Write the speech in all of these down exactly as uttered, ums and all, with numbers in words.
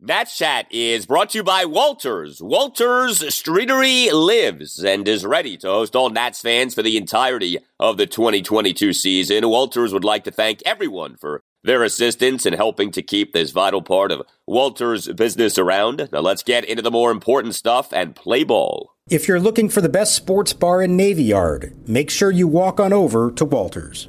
That Chat is brought to you by Walters. Walters Streetery lives and is ready to host all Nats fans for the entirety of the twenty twenty-two season. Walters would like to thank everyone for their assistance in helping to keep this vital part of Walters' business around. Now let's get into the more important stuff and play ball. If you're looking for the best sports bar in Navy Yard, make sure you walk on over to Walters.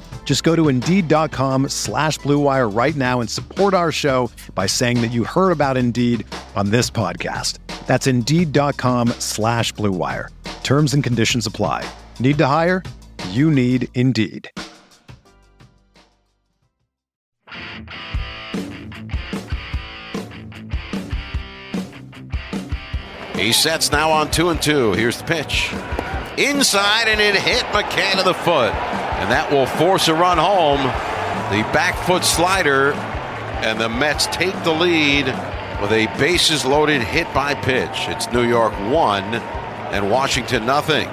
Just go to Indeed.com slash Blue Wire right now and support our show by saying that you heard about Indeed on this podcast. That's Indeed.com slash Blue Wire. Terms and conditions apply. Need to hire? You need Indeed. He sets now on two and two. Here's the pitch. Inside, and it hit McCann in the foot. And that will force a run home. The back foot slider, and the Mets take the lead with a bases loaded hit by pitch. It's New York one and Washington nothing.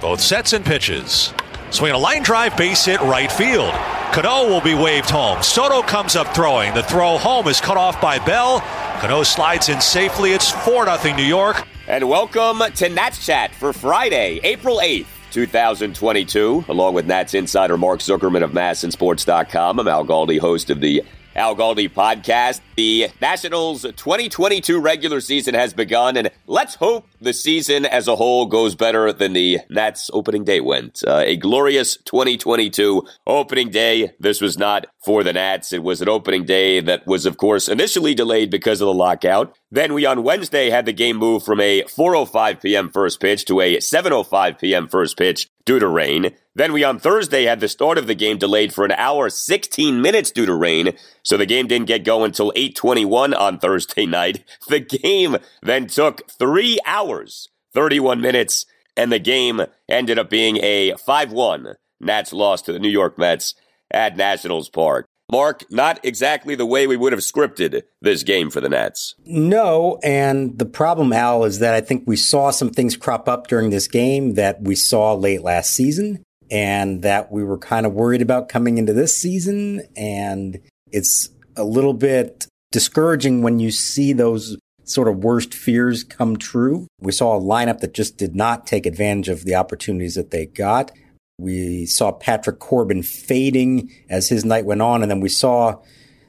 Both sets and pitches. Swing a line drive, base hit right field. Cano will be waved home. Soto comes up throwing. The throw home is cut off by Bell. Cano slides in safely. It's four nothing New York. And welcome to Nats Chat for Friday, April eighth, twenty twenty-two. Along with Nats insider Mark Zuckerman of Massin sports dot com, I'm Al Galdi, host of the Al Galdi podcast. The Nationals twenty twenty-two regular season has begun, and let's hope the season as a whole goes better than the Nats opening day went. Uh, a glorious twenty twenty-two opening day. This was not for the Nats. It was an opening day that was, of course, initially delayed because of the lockout. Then we on Wednesday had the game move from a four oh five p.m. first pitch to a seven oh five p.m. first pitch due to rain. Then we on Thursday had the start of the game delayed for an hour, sixteen minutes due to rain. So the game didn't get going until eight twenty-one on Thursday night. The game then took three hours, thirty-one minutes, and the game ended up being a five one Nats loss to the New York Mets at Nationals Park. Mark, not exactly the way we would have scripted this game for the Nats. No, and the problem, Al, is that I think we saw some things crop up during this game that we saw late last season and that we were kind of worried about coming into this season. And it's a little bit discouraging when you see those sort of worst fears come true. We saw a lineup that just did not take advantage of the opportunities that they got. We saw Patrick Corbin fading as his night went on. And then we saw,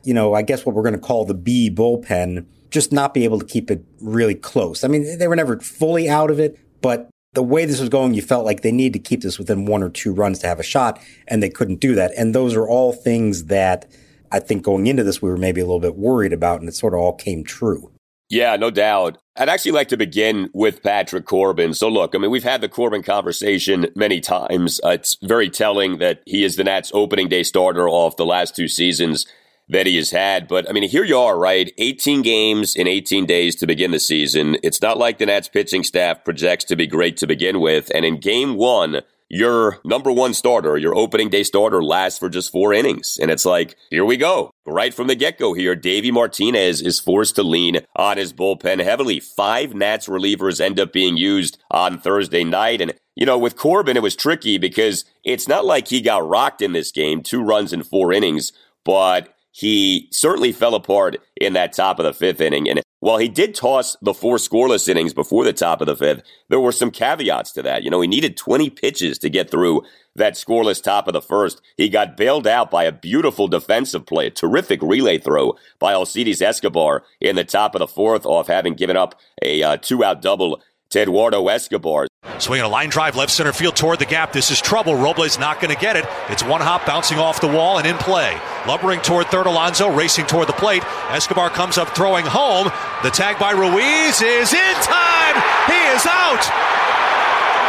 you know, I guess what we're going to call the B bullpen, just not be able to keep it really close. I mean, they were never fully out of it, but the way this was going, you felt like they needed to keep this within one or two runs to have a shot, and they couldn't do that. And those are all things that I think going into this, we were maybe a little bit worried about, and it sort of all came true. Yeah, no doubt. I'd actually like to begin with Patrick Corbin. So look, I mean, we've had the Corbin conversation many times. Uh, it's very telling that he is the Nats opening day starter off the last two seasons that he has had. But I mean, here you are, right? eighteen games in eighteen days to begin the season. It's not like the Nats pitching staff projects to be great to begin with. And in game one, your number one starter, your opening day starter, lasts for just four innings. And it's like, here we go. Right from the get-go here, Davey Martinez is forced to lean on his bullpen heavily. Five Nats relievers end up being used on Thursday night. And, you know, with Corbin, it was tricky because it's not like he got rocked in this game, two runs in four innings, but he certainly fell apart in that top of the fifth inning. And while he did toss the four scoreless innings before the top of the fifth, there were some caveats to that. You know, he needed twenty pitches to get through that scoreless top of the first. He got bailed out by a beautiful defensive play, a terrific relay throw by Alcides Escobar in the top of the fourth off having given up a uh, two-out double to Eduardo Escobar. Swinging a line drive left center field toward the gap. This is trouble. Robles not going to get it. It's one hop bouncing off the wall and in play. Lumbering toward third, Alonso racing toward the plate. Escobar comes up throwing home. The tag by Ruiz is in time. He is out.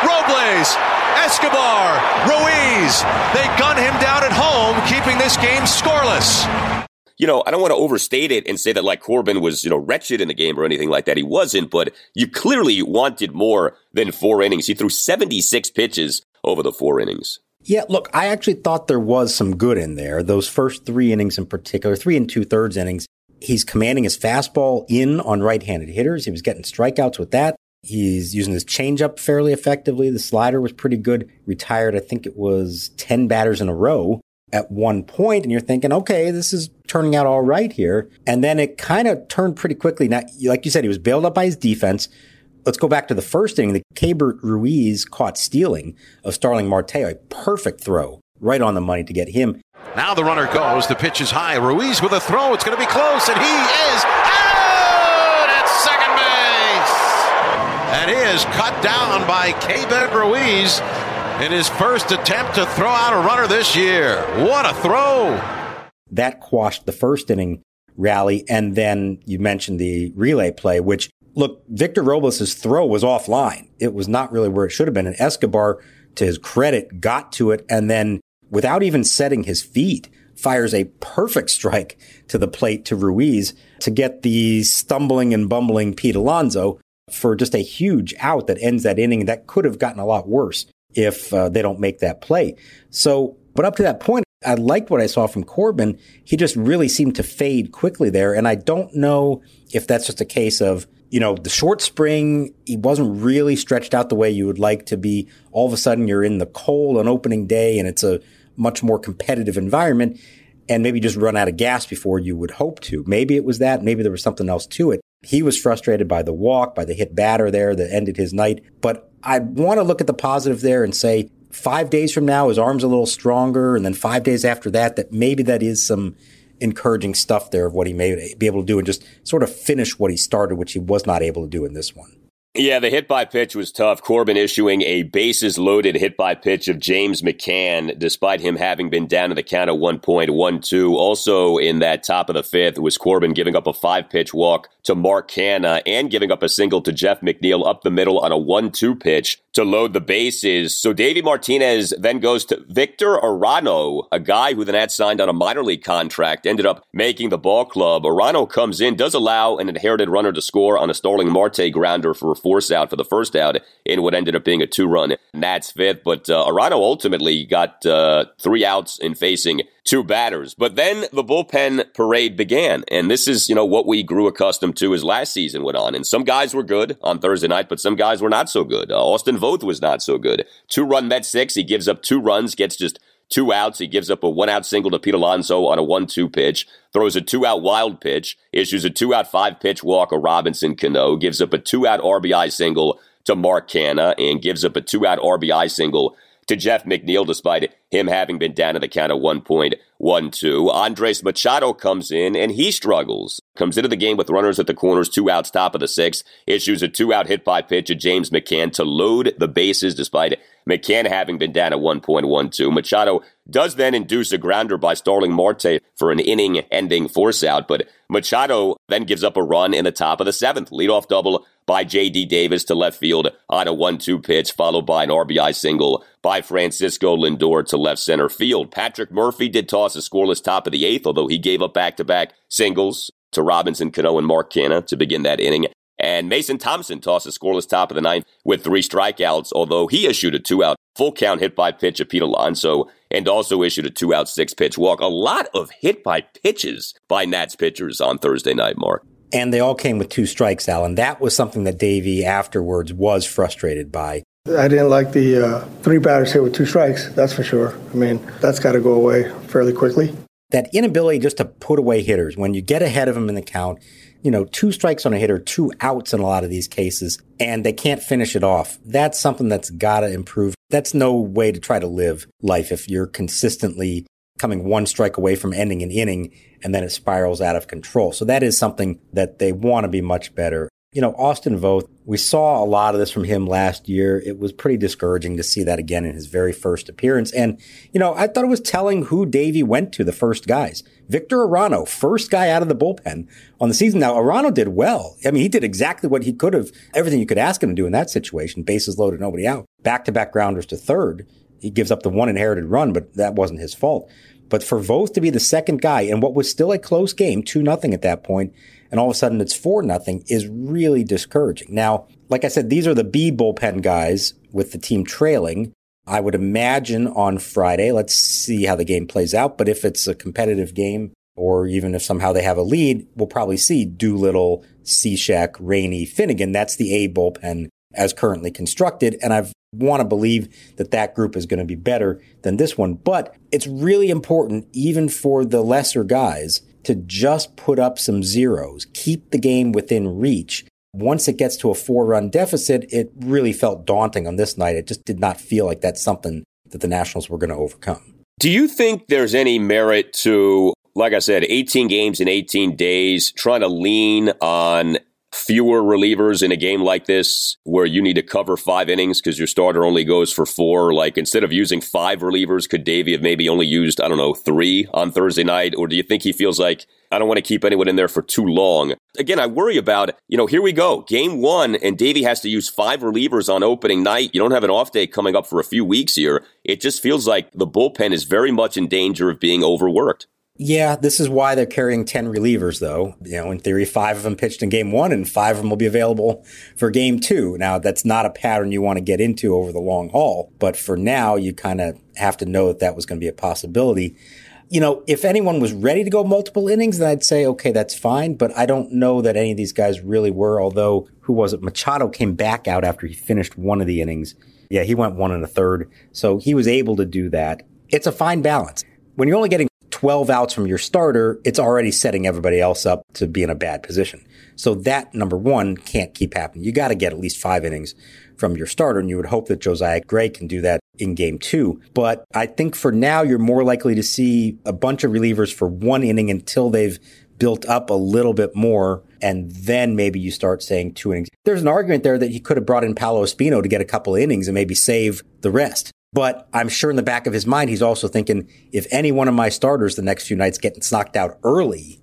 Robles, Escobar, Ruiz. They gun him down at home, keeping this game scoreless. You know, I don't want to overstate it and say that like Corbin was, you know, wretched in the game or anything like that. He wasn't, but you clearly wanted more than four innings. He threw seventy-six pitches over the four innings. Yeah, look, I actually thought there was some good in there. Those first three innings in particular, three and two thirds innings, he's commanding his fastball in on right-handed hitters. He was getting strikeouts with that. He's using his changeup fairly effectively. The slider was pretty good. Retired, I think it was ten batters in a row at one point, and you're thinking, okay, this is turning out all right here. And then it kind of turned pretty quickly. Now, like you said, he was bailed up by his defense. Let's go back to the first inning. The Keibert Ruiz caught stealing of Starling Marte, a perfect throw right on the money to get him. Now the runner goes. The pitch is high. Ruiz with a throw. It's going to be close, and he is out at second base. And he is cut down by Keibert Ruiz in his first attempt to throw out a runner this year. What a throw. That quashed the first inning rally. And then you mentioned the relay play, which, look, Victor Robles' throw was offline. It was not really where it should have been. And Escobar, to his credit, got to it. And then without even setting his feet, fires a perfect strike to the plate to Ruiz to get the stumbling and bumbling Pete Alonso for just a huge out that ends that inning. That could have gotten a lot worse if uh, they don't make that play. So, but up to that point, I liked what I saw from Corbin. He just really seemed to fade quickly there. And I don't know if that's just a case of, you know, the short spring, he wasn't really stretched out the way you would like to be. All of a sudden, you're in the cold on opening day, and it's a much more competitive environment, and maybe just run out of gas before you would hope to. Maybe it was that. Maybe there was something else to it. He was frustrated by the walk, by the hit batter there that ended his night. But I want to look at the positive there and say five days from now, his arm's a little stronger. And then five days after that, that maybe that is some encouraging stuff there of what he may be able to do and just sort of finish what he started, which he was not able to do in this one. Yeah, the hit by pitch was tough. Corbin issuing a bases loaded hit by pitch of James McCann, despite him having been down to the count of one point one two. Also in that top of the fifth was Corbin giving up a five pitch walk to Mark Canha and giving up a single to Jeff McNeil up the middle on a one two pitch to load the bases. So Davey Martinez then goes to Victor Arano, a guy who then had signed on a minor league contract, ended up making the ball club. Arano comes in, does allow an inherited runner to score on a Starling Marte grounder for force out for the first out in what ended up being a two-run Nats fifth. But uh, Arano ultimately got uh, three outs in facing two batters. But then the bullpen parade began. And this is, you know, what we grew accustomed to as last season went on. And some guys were good on Thursday night, but some guys were not so good. Uh, Austin Voth was not so good. Two-run Met six. He gives up two runs, gets just two outs. He gives up a one-out single to Pete Alonso on a one two pitch, throws a two-out wild pitch, issues a two-out five-pitch walk of Robinson Cano, gives up a two-out R B I single to Mark Canha, and gives up a two-out R B I single to Jeff McNeil, despite him having been down to the count of one point one two. Andres Machado comes in, and he struggles. Comes into the game with runners at the corners, two outs, top of the sixth, issues a two-out hit-by-pitch at James McCann to load the bases, despite McCann having been down at one point one two. Machado does then induce a grounder by Starling Marte for an inning-ending force-out, but Machado then gives up a run in the top of the seventh. Leadoff double by J D. Davis to left field on a one two pitch, followed by an R B I single by Francisco Lindor to left center field. Patrick Murphy did toss a scoreless top of the eighth, although he gave up back-to-back singles to Robinson Cano and Mark Canha to begin that inning. And Mason Thompson tossed a scoreless top of the ninth with three strikeouts, although he issued a two-out full-count hit-by-pitch of Pete Alonso and also issued a two-out six-pitch walk. A lot of hit-by-pitches by Nats pitchers on Thursday night, Mark. And they all came with two strikes, Alan. That was something that Davey afterwards was frustrated by. I didn't like the uh, three batters hit with two strikes, that's for sure. I mean, that's got to go away fairly quickly. That inability just to put away hitters when you get ahead of them in the count, you know, two strikes on a hitter, two outs in a lot of these cases, and they can't finish it off. That's something that's got to improve. That's no way to try to live life if you're consistently coming one strike away from ending an inning and then it spirals out of control. So that is something that they want to be much better. You know, Austin Voth, we saw a lot of this from him last year. It was pretty discouraging to see that again in his very first appearance. And, you know, I thought it was telling who Davey went to, the first guys. Victor Arano, first guy out of the bullpen on the season. Now, Arano did well. I mean, he did exactly what he could have, everything you could ask him to do in that situation. Bases loaded, nobody out. Back-to-back grounders to third. He gives up the one inherited run, but that wasn't his fault. But for Voth to be the second guy in what was still a close game, two nothing at that point, and all of a sudden it's four nothing, is really discouraging. Now, like I said, these are the B bullpen guys with the team trailing. I would imagine on Friday, let's see how the game plays out, but if it's a competitive game, or even if somehow they have a lead, we'll probably see Doolittle, C-Shack, Rainey, Finnegan. That's the A bullpen as currently constructed, and I've want to believe that that group is going to be better than this one. But it's really important, even for the lesser guys, to just put up some zeros, keep the game within reach. Once it gets to a four-run deficit, it really felt daunting on this night. It just did not feel like that's something that the Nationals were going to overcome. Do you think there's any merit to, like I said, eighteen games in eighteen days, trying to lean on fewer relievers in a game like this where you need to cover five innings because your starter only goes for four? Like, instead of using five relievers, could Davey have maybe only used, I don't know, three on Thursday night? Or do you think he feels like, I don't want to keep anyone in there for too long? Again, I worry about, you know, here we go, game one, and Davey has to use five relievers on opening night. You don't have an off day coming up for a few weeks here. It just feels like the bullpen is very much in danger of being overworked. Yeah, this is why they're carrying ten relievers, though. You know, in theory, five of them pitched in game one and five of them will be available for game two. Now, that's not a pattern you want to get into over the long haul, but for now, you kind of have to know that that was going to be a possibility. You know, if anyone was ready to go multiple innings, then I'd say, okay, that's fine. But I don't know that any of these guys really were, although who was it? Machado came back out after he finished one of the innings. Yeah, he went one and a third. So he was able to do that. It's a fine balance. When you're only getting twelve outs from your starter, it's already setting everybody else up to be in a bad position. So that, number one, can't keep happening. You got to get at least five innings from your starter, and you would hope that Josiah Gray can do that in game two. But I think for now, you're more likely to see a bunch of relievers for one inning until they've built up a little bit more, and then maybe you start saying two innings. There's an argument there that he could have brought in Paolo Espino to get a couple of innings and maybe save the rest. But I'm sure in the back of his mind, he's also thinking, if any one of my starters the next few nights getting knocked out early,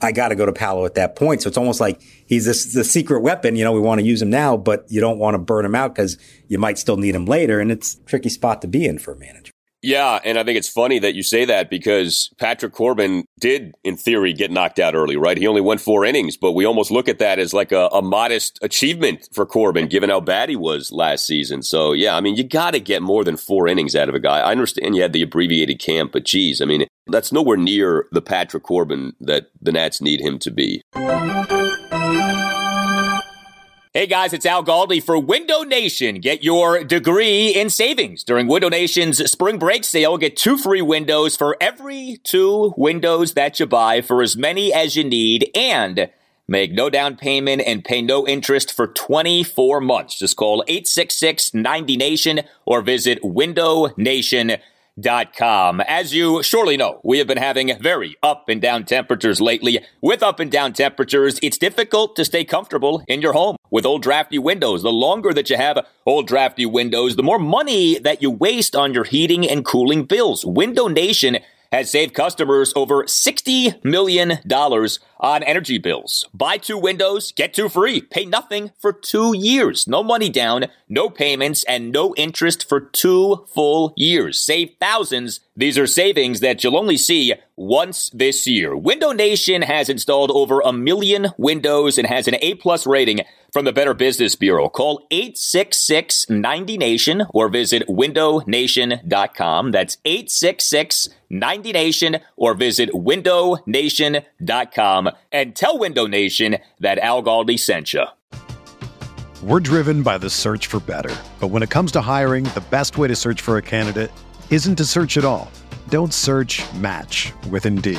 I got to go to Paolo at that point. So it's almost like he's this, the secret weapon. You know, we want to use him now, but you don't want to burn him out because you might still need him later. And it's a tricky spot to be in for a manager. Yeah, and I think it's funny that you say that because Patrick Corbin did, in theory, get knocked out early, right? He only went four innings, but we almost look at that as like a, a modest achievement for Corbin, given how bad he was last season. So, yeah, I mean, you got to get more than four innings out of a guy. I understand you had the abbreviated camp, but geez, I mean, that's nowhere near the Patrick Corbin that the Nats need him to be. Hey guys, it's Al Galdi for Window Nation. Get your degree in savings during Window Nation's spring break sale. Get two free windows for every two windows that you buy for as many as you need, and make no down payment and pay no interest for twenty-four months. Just call eight six six, nine zero Nation or visit window nation dot com. As you surely know, we have been having very up and down temperatures lately. With up and down temperatures, it's difficult to stay comfortable in your home with old drafty windows. The longer that you have old drafty windows, the more money that you waste on your heating and cooling bills. Window Nation has saved customers over sixty million dollars on energy bills. Buy two windows, get two free, pay nothing for two years. No money down, no payments, and no interest for two full years. Save thousands. These are savings that you'll only see once this year. Window Nation has installed over a million windows and has an A-plus rating from the Better Business Bureau. Call eight six six, nine zero Nation or visit window nation dot com. That's eight six six, nine zero Nation or visit window nation dot com and tell Window Nation that Al Galdi sent you. We're driven by the search for better. But when it comes to hiring, the best way to search for a candidate isn't to search at all. Don't search, match with Indeed.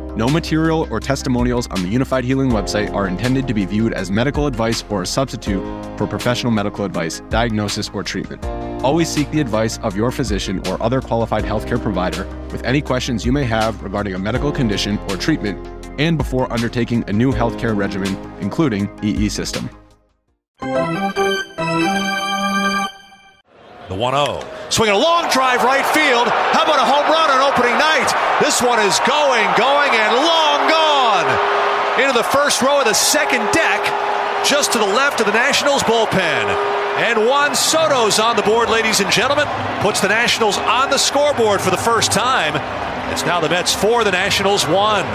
No material or testimonials on the Unified Healing website are intended to be viewed as medical advice or a substitute for professional medical advice, diagnosis, or treatment. Always seek the advice of your physician or other qualified healthcare provider with any questions you may have regarding a medical condition or treatment and before undertaking a new healthcare regimen, including E E System. The one oh. Swing a long drive right field. How about a home run on opening night? This one is going, going, and long gone. Into the first row of the second deck, just to the left of the Nationals bullpen. And Juan Soto's on the board, ladies and gentlemen. Puts the Nationals on the scoreboard for the first time. It's now the Mets four, the Nationals one.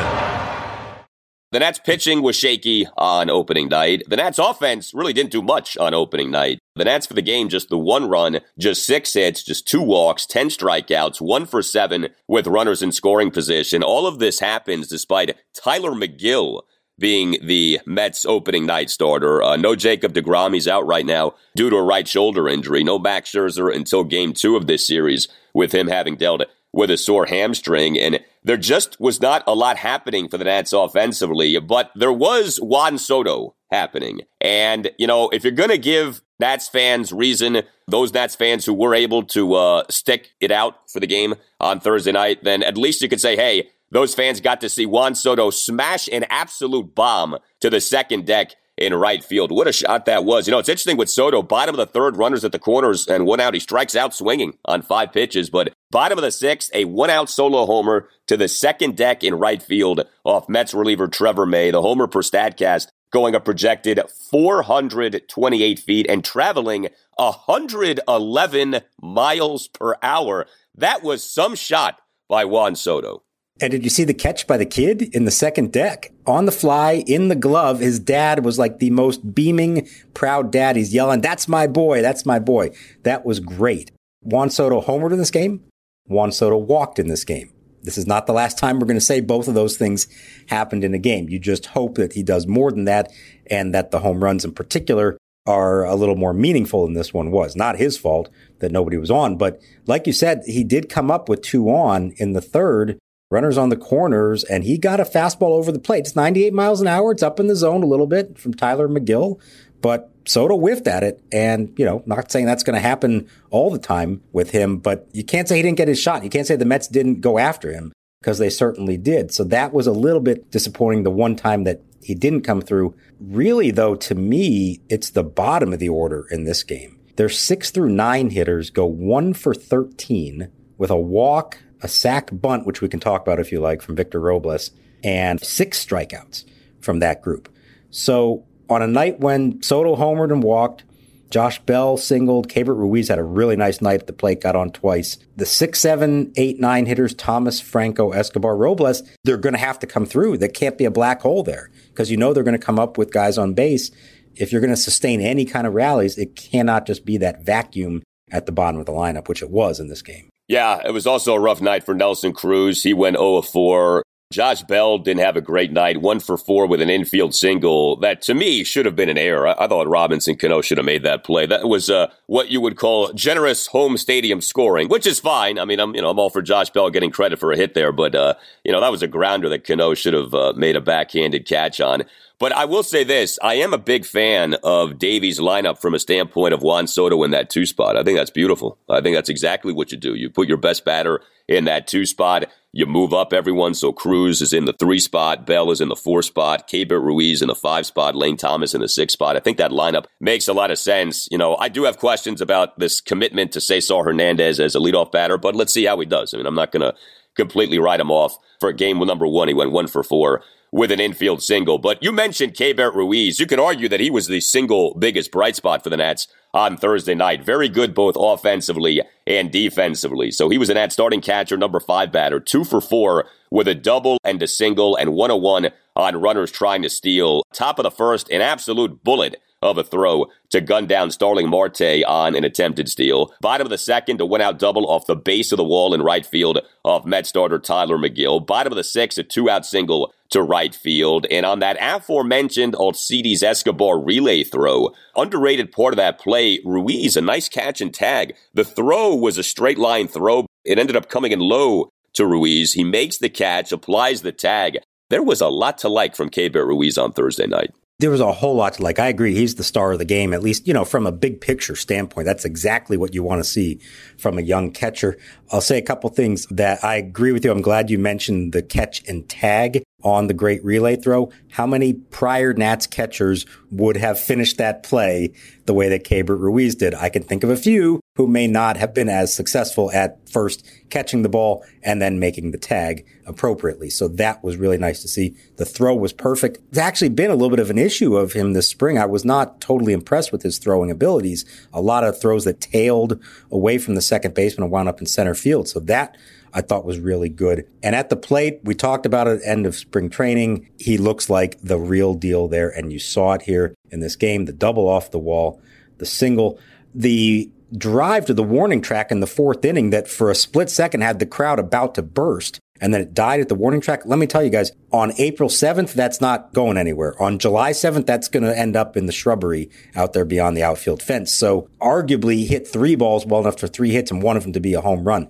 The Nats pitching was shaky on opening night. The Nats offense really didn't do much on opening night. The Nats for the game, just the one run, just six hits, just two walks, ten strikeouts, one for seven with runners in scoring position. All of this happens despite Tylor Megill being the Mets opening night starter. Uh, no Jacob deGrom, he's out right now due to a right shoulder injury. No Max Scherzer until game two of this series, with him having dealt with a sore hamstring. And there just was not a lot happening for the Nats offensively, but there was Juan Soto happening. And, you know, if you're going to give Nats fans reason, those Nats fans who were able to uh, stick it out for the game on Thursday night, then at least you could say, hey, those fans got to see Juan Soto smash an absolute bomb to the second deck in right field. What a shot that was. You know, it's interesting with Soto, bottom of the third, runners at the corners and one out. He strikes out swinging on five pitches, but bottom of the sixth, a one-out solo homer to the second deck in right field off Mets reliever Trevor May. The homer per Statcast going a projected four hundred twenty-eight feet and traveling one hundred eleven miles per hour. That was some shot by Juan Soto. And did you see the catch by the kid in the second deck? On the fly, in the glove, his dad was like the most beaming, proud dad. He's yelling, that's my boy, that's my boy. That was great. Juan Soto homered in this game. Juan Soto walked in this game. This is not the last time we're going to say both of those things happened in a game. You just hope that he does more than that and that the home runs in particular are a little more meaningful than this one was. Not his fault that nobody was on, but like you said, he did come up with two on in the third. Runners on the corners, and he got a fastball over the plate. It's ninety-eight miles an hour. It's up in the zone a little bit from Tylor Megill, but Soto whiffed at it. And, you know, not saying that's going to happen all the time with him, but you can't say he didn't get his shot. You can't say the Mets didn't go after him, because they certainly did. So that was a little bit disappointing the one time that he didn't come through. Really, though, to me, it's the bottom of the order in this game. Their six through nine hitters go one for thirteen with a walk, a sack bunt, which we can talk about if you like, from Victor Robles, and six strikeouts from that group. So on a night when Soto homered and walked, Josh Bell singled, Keibert Ruiz had a really nice night at the plate, got on twice. The six, seven, eight, nine hitters, Thomas, Franco, Escobar, Robles, they're going to have to come through. There can't be a black hole there, because you know they're going to come up with guys on base. If you're going to sustain any kind of rallies, it cannot just be that vacuum at the bottom of the lineup, which it was in this game. Yeah, it was also a rough night for Nelson Cruz. He went oh for four. Josh Bell didn't have a great night, one for four with an infield single that to me should have been an error. I, I thought Robinson Cano should have made that play. That was uh, what you would call generous home stadium scoring, which is fine. I mean, I'm you know I'm all for Josh Bell getting credit for a hit there, but uh, you know that was a grounder that Cano should have uh, made a backhanded catch on. But I will say this, I am a big fan of Davey's lineup from a standpoint of Juan Soto in that two spot. I think that's beautiful. I think that's exactly what you do. You put your best batter in that two spot. You move up everyone. So Cruz is in the three spot. Bell is in the four spot. Keibert Ruiz in the five spot. Lane Thomas in the six spot. I think that lineup makes a lot of sense. You know, I do have questions about this commitment to Cesar Hernandez as a leadoff batter, but let's see how he does. I mean, I'm not going to completely write him off. For game number one, he went one for four with an infield single. But you mentioned Keibert Ruiz. You could argue that he was the single biggest bright spot for the Nats on Thursday night. Very good both offensively and defensively. So he was an at starting catcher, number five batter, two for four with a double and a single and one oh one on runners trying to steal. Top of the first, an absolute bullet of a throw to gun down Starling Marte on an attempted steal. Bottom of the second, a one-out double off the base of the wall in right field off Met starter Tylor Megill. Bottom of the sixth, a two-out single to right field. And on that aforementioned Alcides Escobar relay throw, underrated part of that play, Ruiz, a nice catch and tag. The throw was a straight-line throw. It ended up coming in low to Ruiz. He makes the catch, applies the tag. There was a lot to like from Keibert Ruiz on Thursday night. There was a whole lot to like. I agree. He's the star of the game, at least, you know, from a big picture standpoint. That's exactly what you want to see from a young catcher. I'll say a couple things that I agree with you. I'm glad you mentioned the catch and tag on the great relay throw. How many prior Nats catchers would have finished that play the way that Keibert Ruiz did? I can think of a few who may not have been as successful at first catching the ball and then making the tag appropriately. So that was really nice to see. The throw was perfect. It's actually been a little bit of an issue of him this spring. I was not totally impressed with his throwing abilities. A lot of throws that tailed away from the second baseman and wound up in center field. So that I thought was really good. And at the plate, we talked about it at the end of spring training. He looks like the real deal there, and you saw it here in this game. The double off the wall, the single, the drive to the warning track in the fourth inning that for a split second had the crowd about to burst, and then it died at the warning track. Let me tell you guys, on April seventh, that's not going anywhere. On July seventh, that's going to end up in the shrubbery out there beyond the outfield fence. So arguably hit three balls well enough for three hits and one of them to be a home run.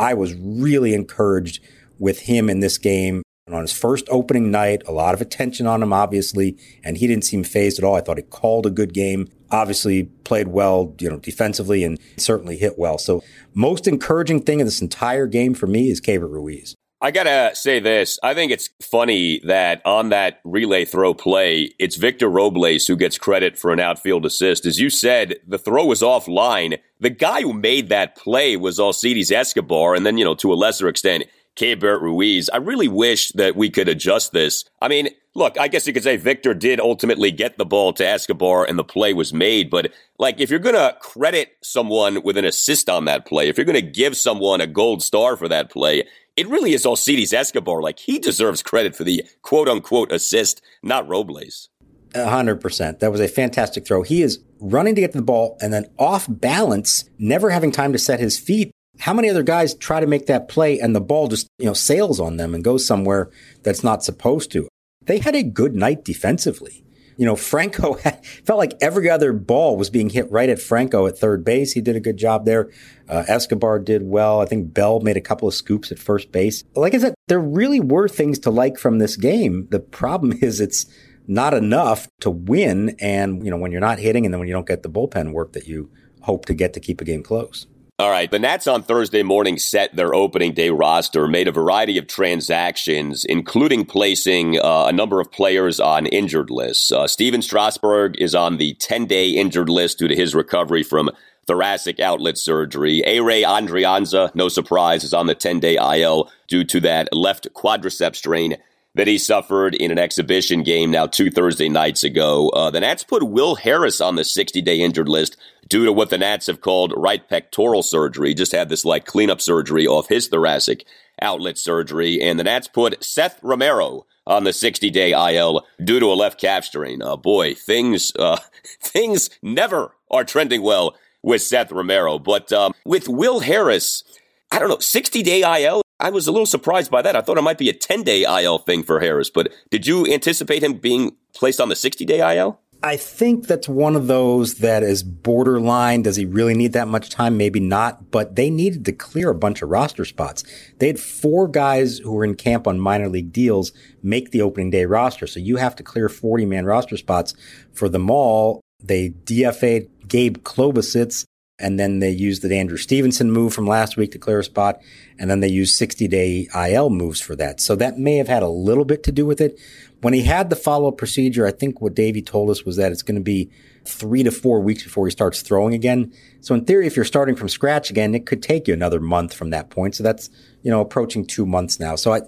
I was really encouraged with him in this game. And on his first opening night, a lot of attention on him, obviously, and he didn't seem phased at all. I thought he called a good game, obviously played well, you know, defensively, and certainly hit well. So most encouraging thing in this entire game for me is Keibert Ruiz. I got to say this. I think it's funny that on that relay throw play, it's Victor Robles who gets credit for an outfield assist. As you said, the throw was offline. The guy who made that play was Alcides Escobar, and then, you know, to a lesser extent, Keibert Ruiz. I really wish that we could adjust this. I mean, look, I guess you could say Victor did ultimately get the ball to Escobar and the play was made, but like if you're going to credit someone with an assist on that play, if you're going to give someone a gold star for that play, it really is Alcides Escobar. Like, he deserves credit for the quote-unquote assist, not Robles. one hundred percent. That was a fantastic throw. He is running to get to the ball and then off balance, never having time to set his feet. How many other guys try to make that play and the ball just, you know, sails on them and goes somewhere that's not supposed to? They had a good night defensively. You know, Franco had, felt like every other ball was being hit right at Franco at third base. He did a good job there. Uh, Escobar did well. I think Bell made a couple of scoops at first base. Like I said, there really were things to like from this game. The problem is it's not enough to win. And, you know, when you're not hitting and then when you don't get the bullpen work that you hope to get to keep a game close. All right, the Nats on Thursday morning set their opening day roster, made a variety of transactions, including placing uh, a number of players on injured lists. Uh, Steven Strasburg is on the ten-day injured list due to his recovery from thoracic outlet surgery. A-Ray Andrianza, no surprise, is on the ten-day I L due to that left quadricep strain that he suffered in an exhibition game now two Thursday nights ago. Uh, the Nats put Will Harris on the sixty-day injured list due to what the Nats have called right pectoral surgery. Just had this like cleanup surgery off his thoracic outlet surgery. And the Nats put Seth Romero on the sixty-day I L due to a left calf strain. Oh boy, things uh, things never are trending well with Seth Romero. But um, with Will Harris, I don't know, sixty-day I L? I was a little surprised by that. I thought it might be a ten-day I L thing for Harris, but did you anticipate him being placed on the sixty-day I L? I think that's one of those that is borderline. Does he really need that much time? Maybe not, but they needed to clear a bunch of roster spots. They had four guys who were in camp on minor league deals make the opening day roster. So you have to clear forty-man roster spots for them all. They D F A'd Gabe Klobasitz, and then they used the Andrew Stevenson move from last week to clear a spot, and then they used sixty-day I L moves for that. So that may have had a little bit to do with it. When he had the follow-up procedure, I think what Davey told us was that it's going to be three to four weeks before he starts throwing again. So in theory, if you're starting from scratch again, it could take you another month from that point. So that's, you know, approaching two months now. So I,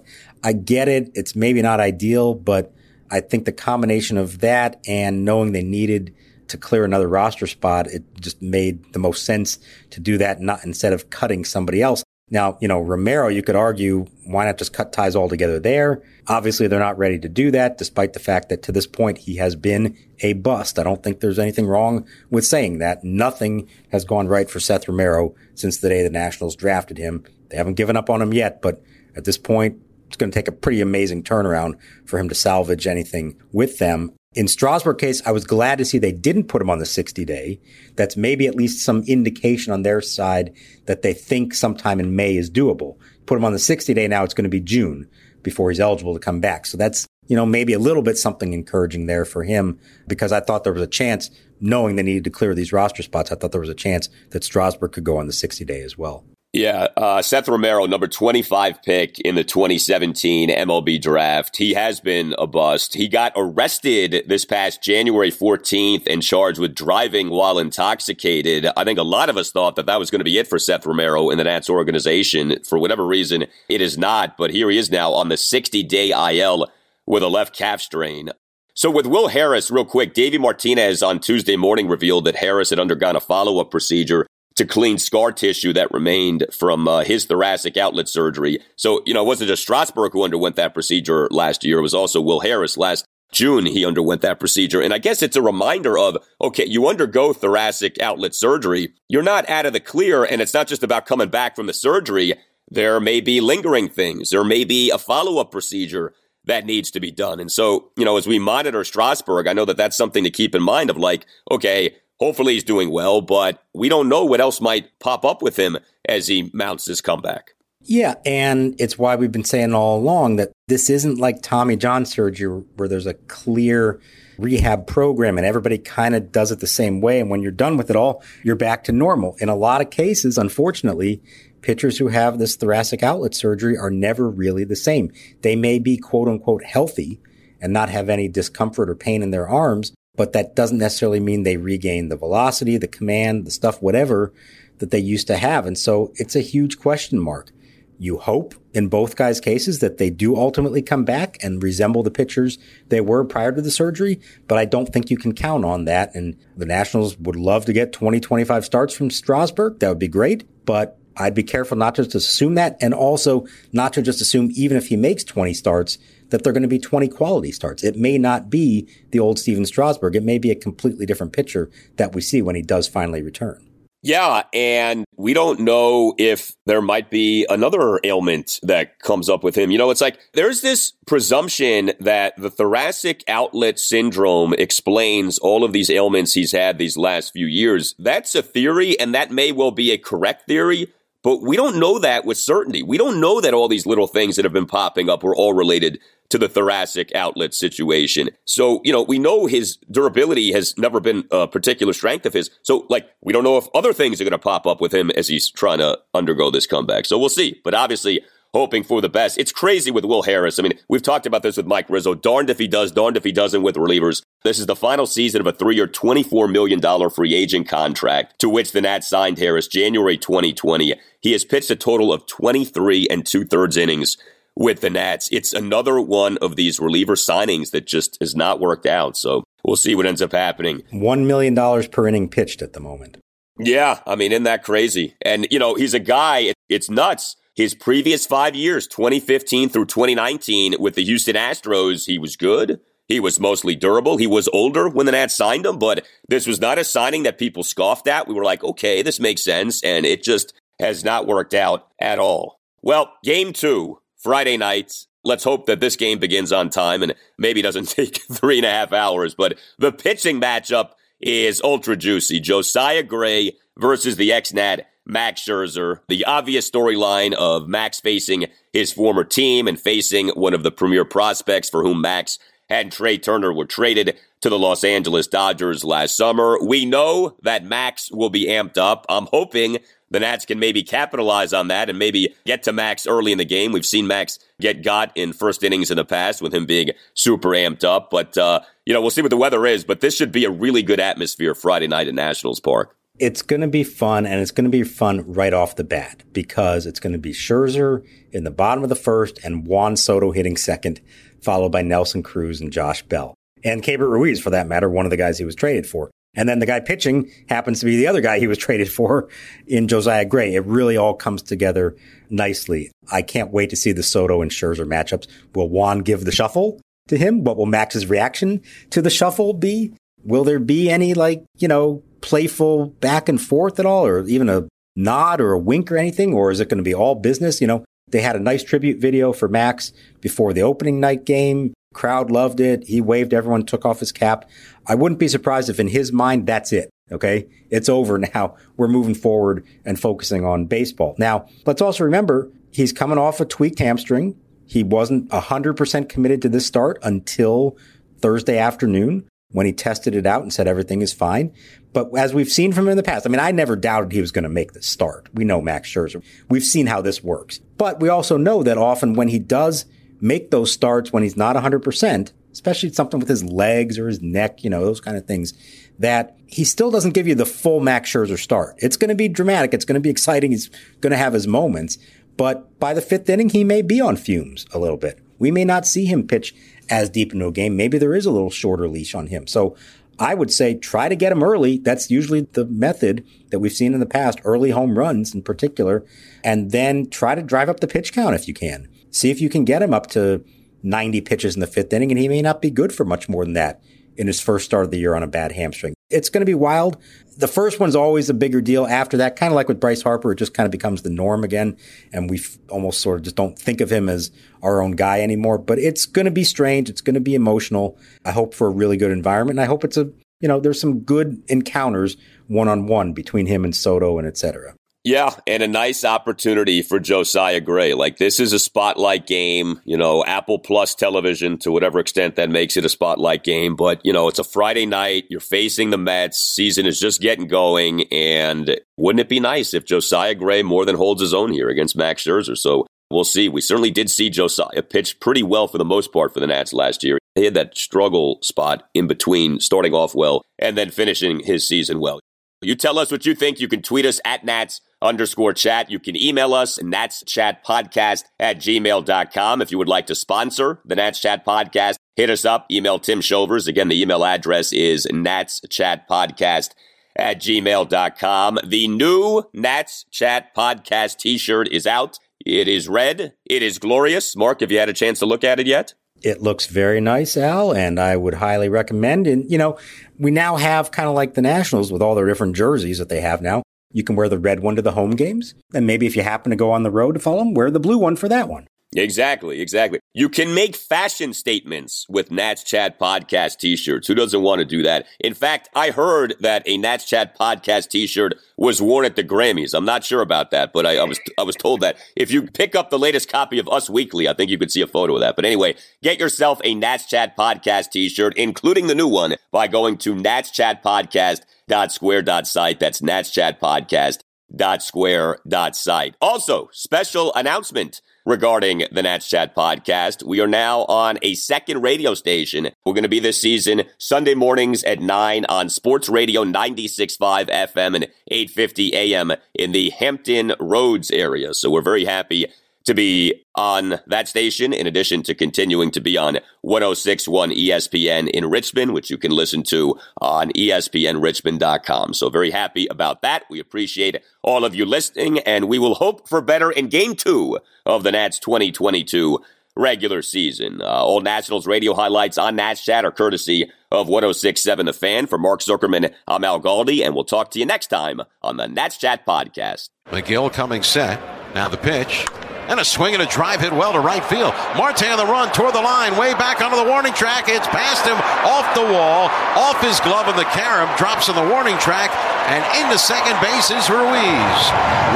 I get it. It's maybe not ideal, but I think the combination of that and knowing they needed to clear another roster spot, it just made the most sense to do that, not instead of cutting somebody else. Now, you know, Romero, you could argue, why not just cut ties altogether there? Obviously, they're not ready to do that, despite the fact that to this point, he has been a bust. I don't think there's anything wrong with saying that. Nothing has gone right for Seth Romero since the day the Nationals drafted him. They haven't given up on him yet, but at this point, it's going to take a pretty amazing turnaround for him to salvage anything with them. In Strasburg case, I was glad to see they didn't put him on the sixty-day. That's maybe at least some indication on their side that they think sometime in May is doable. Put him on the sixty-day now, it's going to be June before he's eligible to come back. So that's, you know, maybe a little bit something encouraging there for him, because I thought there was a chance, knowing they needed to clear these roster spots, I thought there was a chance that Strasburg could go on the sixty-day as well. Yeah, uh, Seth Romero, number twenty-five pick in the twenty seventeen M L B draft. He has been a bust. He got arrested this past January fourteenth and charged with driving while intoxicated. I think a lot of us thought that that was going to be it for Seth Romero in the Nats organization. For whatever reason, it is not. But here he is now on the sixty-day I L with a left calf strain. So with Will Harris, real quick, Davey Martinez on Tuesday morning revealed that Harris had undergone a follow-up procedure to clean scar tissue that remained from uh, his thoracic outlet surgery. So, you know, it wasn't just Strasburg who underwent that procedure last year. It was also Will Harris. Last June, he underwent that procedure. And I guess it's a reminder of, okay, you undergo thoracic outlet surgery. You're not out of the clear, and it's not just about coming back from the surgery. There may be lingering things. There may be a follow-up procedure that needs to be done. And so, you know, as we monitor Strasburg, I know that that's something to keep in mind of like, okay, hopefully he's doing well, but we don't know what else might pop up with him as he mounts his comeback. Yeah, and it's why we've been saying all along that this isn't like Tommy John surgery where there's a clear rehab program and everybody kind of does it the same way. And when you're done with it all, you're back to normal. In a lot of cases, unfortunately, pitchers who have this thoracic outlet surgery are never really the same. They may be quote unquote healthy and not have any discomfort or pain in their arms, but that doesn't necessarily mean they regain the velocity, the command, the stuff, whatever that they used to have. And so it's a huge question mark. You hope in both guys' cases that they do ultimately come back and resemble the pitchers they were prior to the surgery, but I don't think you can count on that. And the Nationals would love to get twenty, twenty-five starts from Strasburg. That would be great, but I'd be careful not to just assume that, and also not to just assume even if he makes twenty starts, that they're going to be twenty quality starts. It may not be the old Steven Strasburg. It may be a completely different pitcher that we see when he does finally return. Yeah, and we don't know if there might be another ailment that comes up with him. You know, it's like there's this presumption that the thoracic outlet syndrome explains all of these ailments he's had these last few years. That's a theory, and that may well be a correct theory, but we don't know that with certainty. We don't know that all these little things that have been popping up were all related to the thoracic outlet situation. So, you know, we know his durability has never been a particular strength of his. So, like, we don't know if other things are going to pop up with him as he's trying to undergo this comeback. So we'll see. But obviously, hoping for the best. It's crazy with Will Harris. I mean, we've talked about this with Mike Rizzo. Darned if he does, darned if he doesn't with relievers. This is the final season of a three-year, twenty-four million dollars free agent contract to which the Nats signed Harris January twenty twenty. He has pitched a total of twenty-three and two-thirds innings with the Nats. It's another one of these reliever signings that just has not worked out. So we'll see what ends up happening. one million dollars per inning pitched at the moment. Yeah, I mean, isn't that crazy? And, you know, he's a guy, it's nuts. His previous five years, twenty fifteen through twenty nineteen, with the Houston Astros, he was good. He was mostly durable. He was older when the Nats signed him, but this was not a signing that people scoffed at. We were like, okay, this makes sense, and it just has not worked out at all. Well, game two, Friday night. Let's hope that this game begins on time and maybe doesn't take three and a half hours. But the pitching matchup is ultra juicy. Josiah Gray versus the ex-Nat Max Scherzer. The obvious storyline of Max facing his former team and facing one of the premier prospects for whom Max and Trey Turner were traded to the Los Angeles Dodgers last summer. We know that Max will be amped up. I'm hoping the Nats can maybe capitalize on that and maybe get to Max early in the game. We've seen Max get got in first innings in the past with him being super amped up. But, uh, you know, we'll see what the weather is. But this should be a really good atmosphere Friday night at Nationals Park. It's going to be fun, and it's going to be fun right off the bat because it's going to be Scherzer in the bottom of the first and Juan Soto hitting second, followed by Nelson Cruz and Josh Bell. And Keibert Ruiz, for that matter, one of the guys he was traded for. And then the guy pitching happens to be the other guy he was traded for in Josiah Gray. It really all comes together nicely. I can't wait to see the Soto and Scherzer matchups. Will Juan give the shuffle to him? What will Max's reaction to the shuffle be? Will there be any, like, you know, playful back and forth at all, or even a nod or a wink or anything? Or is it going to be all business? You know, they had a nice tribute video for Max before the opening night game. Crowd loved it. He waved. Everyone took off his cap. I wouldn't be surprised if in his mind, that's it. Okay. It's over now. We're moving forward and focusing on baseball. Now, let's also remember he's coming off a tweaked hamstring. He wasn't one hundred percent committed to this start until Thursday afternoon when he tested it out and said everything is fine. But as we've seen from him in the past, I mean, I never doubted he was going to make the start. We know Max Scherzer. We've seen how this works. But we also know that often when he does make those starts when he's not one hundred percent, especially something with his legs or his neck, you know, those kind of things, that he still doesn't give you the full Max Scherzer start. It's going to be dramatic. It's going to be exciting. He's going to have his moments. But by the fifth inning, he may be on fumes a little bit. We may not see him pitch as deep into a game. Maybe there is a little shorter leash on him. So I would say try to get him early. That's usually the method that we've seen in the past, early home runs in particular. And then try to drive up the pitch count if you can. See if you can get him up to ninety pitches in the fifth inning, and he may not be good for much more than that in his first start of the year on a bad hamstring. It's going to be wild. The first one's always a bigger deal. After that, kind of like with Bryce Harper, it just kind of becomes the norm again, and we almost sort of just don't think of him as our own guy anymore. But it's going to be strange. It's going to be emotional. I hope for a really good environment, and I hope it's a, you know, there's some good encounters one-on-one between him and Soto and et cetera. Yeah, and a nice opportunity for Josiah Gray. Like, this is a spotlight game, you know, Apple Plus television, to whatever extent that makes it a spotlight game. But, you know, it's a Friday night. You're facing the Mets. Season is just getting going. And wouldn't it be nice if Josiah Gray more than holds his own here against Max Scherzer? So we'll see. We certainly did see Josiah pitch pretty well for the most part for the Nats last year. He had that struggle spot in between starting off well and then finishing his season well. You tell us what you think. You can tweet us at Nats underscore chat. You can email us natschatpodcast at gmail dot com. If you would like to sponsor the Nats Chat Podcast, hit us up. Email Tim Shovers. Again, the email address is natschatpodcast at gmail dot com. The new Nats Chat Podcast t-shirt is out. It is red. It is glorious. Mark, have you had a chance to look at it yet? It looks very nice, Al, and I would highly recommend. And, you know, we now have kind of like the Nationals with all their different jerseys that they have now. You can wear the red one to the home games. And maybe if you happen to go on the road to follow them, wear the blue one for that one. Exactly, exactly. You can make fashion statements with Nats Chat Podcast t-shirts. Who doesn't want to do that? In fact, I heard that a Nats Chat Podcast t-shirt was worn at the Grammys. I'm not sure about that, but I, I was I was told that. If you pick up the latest copy of Us Weekly, I think you could see a photo of that. But anyway, get yourself a Nats Chat Podcast t-shirt, including the new one, by going to natschatpodcast dot square dot site. That's natschatpodcast dot square dot site. Also, special announcement regarding the Nats Chat Podcast. We are now on a second radio station. We're going to be this season Sunday mornings at nine on Sports Radio ninety-six point five F M and eight fifty A M in the Hampton Roads area. So we're very happy to be on that station, in addition to continuing to be on one oh six point one E S P N in Richmond, which you can listen to on E S P N Richmond dot com. So very happy about that. We appreciate all of you listening, and we will hope for better in Game two of the Nats twenty twenty-two regular season. Uh, all Nationals radio highlights on Nats Chat are courtesy of one oh six point seven The Fan. For Mark Zuckerman, I'm Al Galdi, and we'll talk to you next time on the Nats Chat Podcast. McGill coming set. Now the pitch. And a swing and a drive hit well to right field. Marte on the run toward the line, way back onto the warning track. It's past him, off the wall, off his glove and the carom, drops on the warning track, and into second base is Ruiz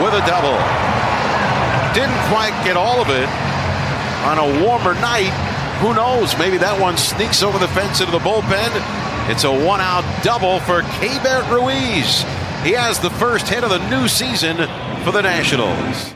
with a double. Didn't quite get all of it on a warmer night. Who knows? Maybe that one sneaks over the fence into the bullpen. It's a one-out double for Keibert Ruiz. He has the first hit of the new season for the Nationals.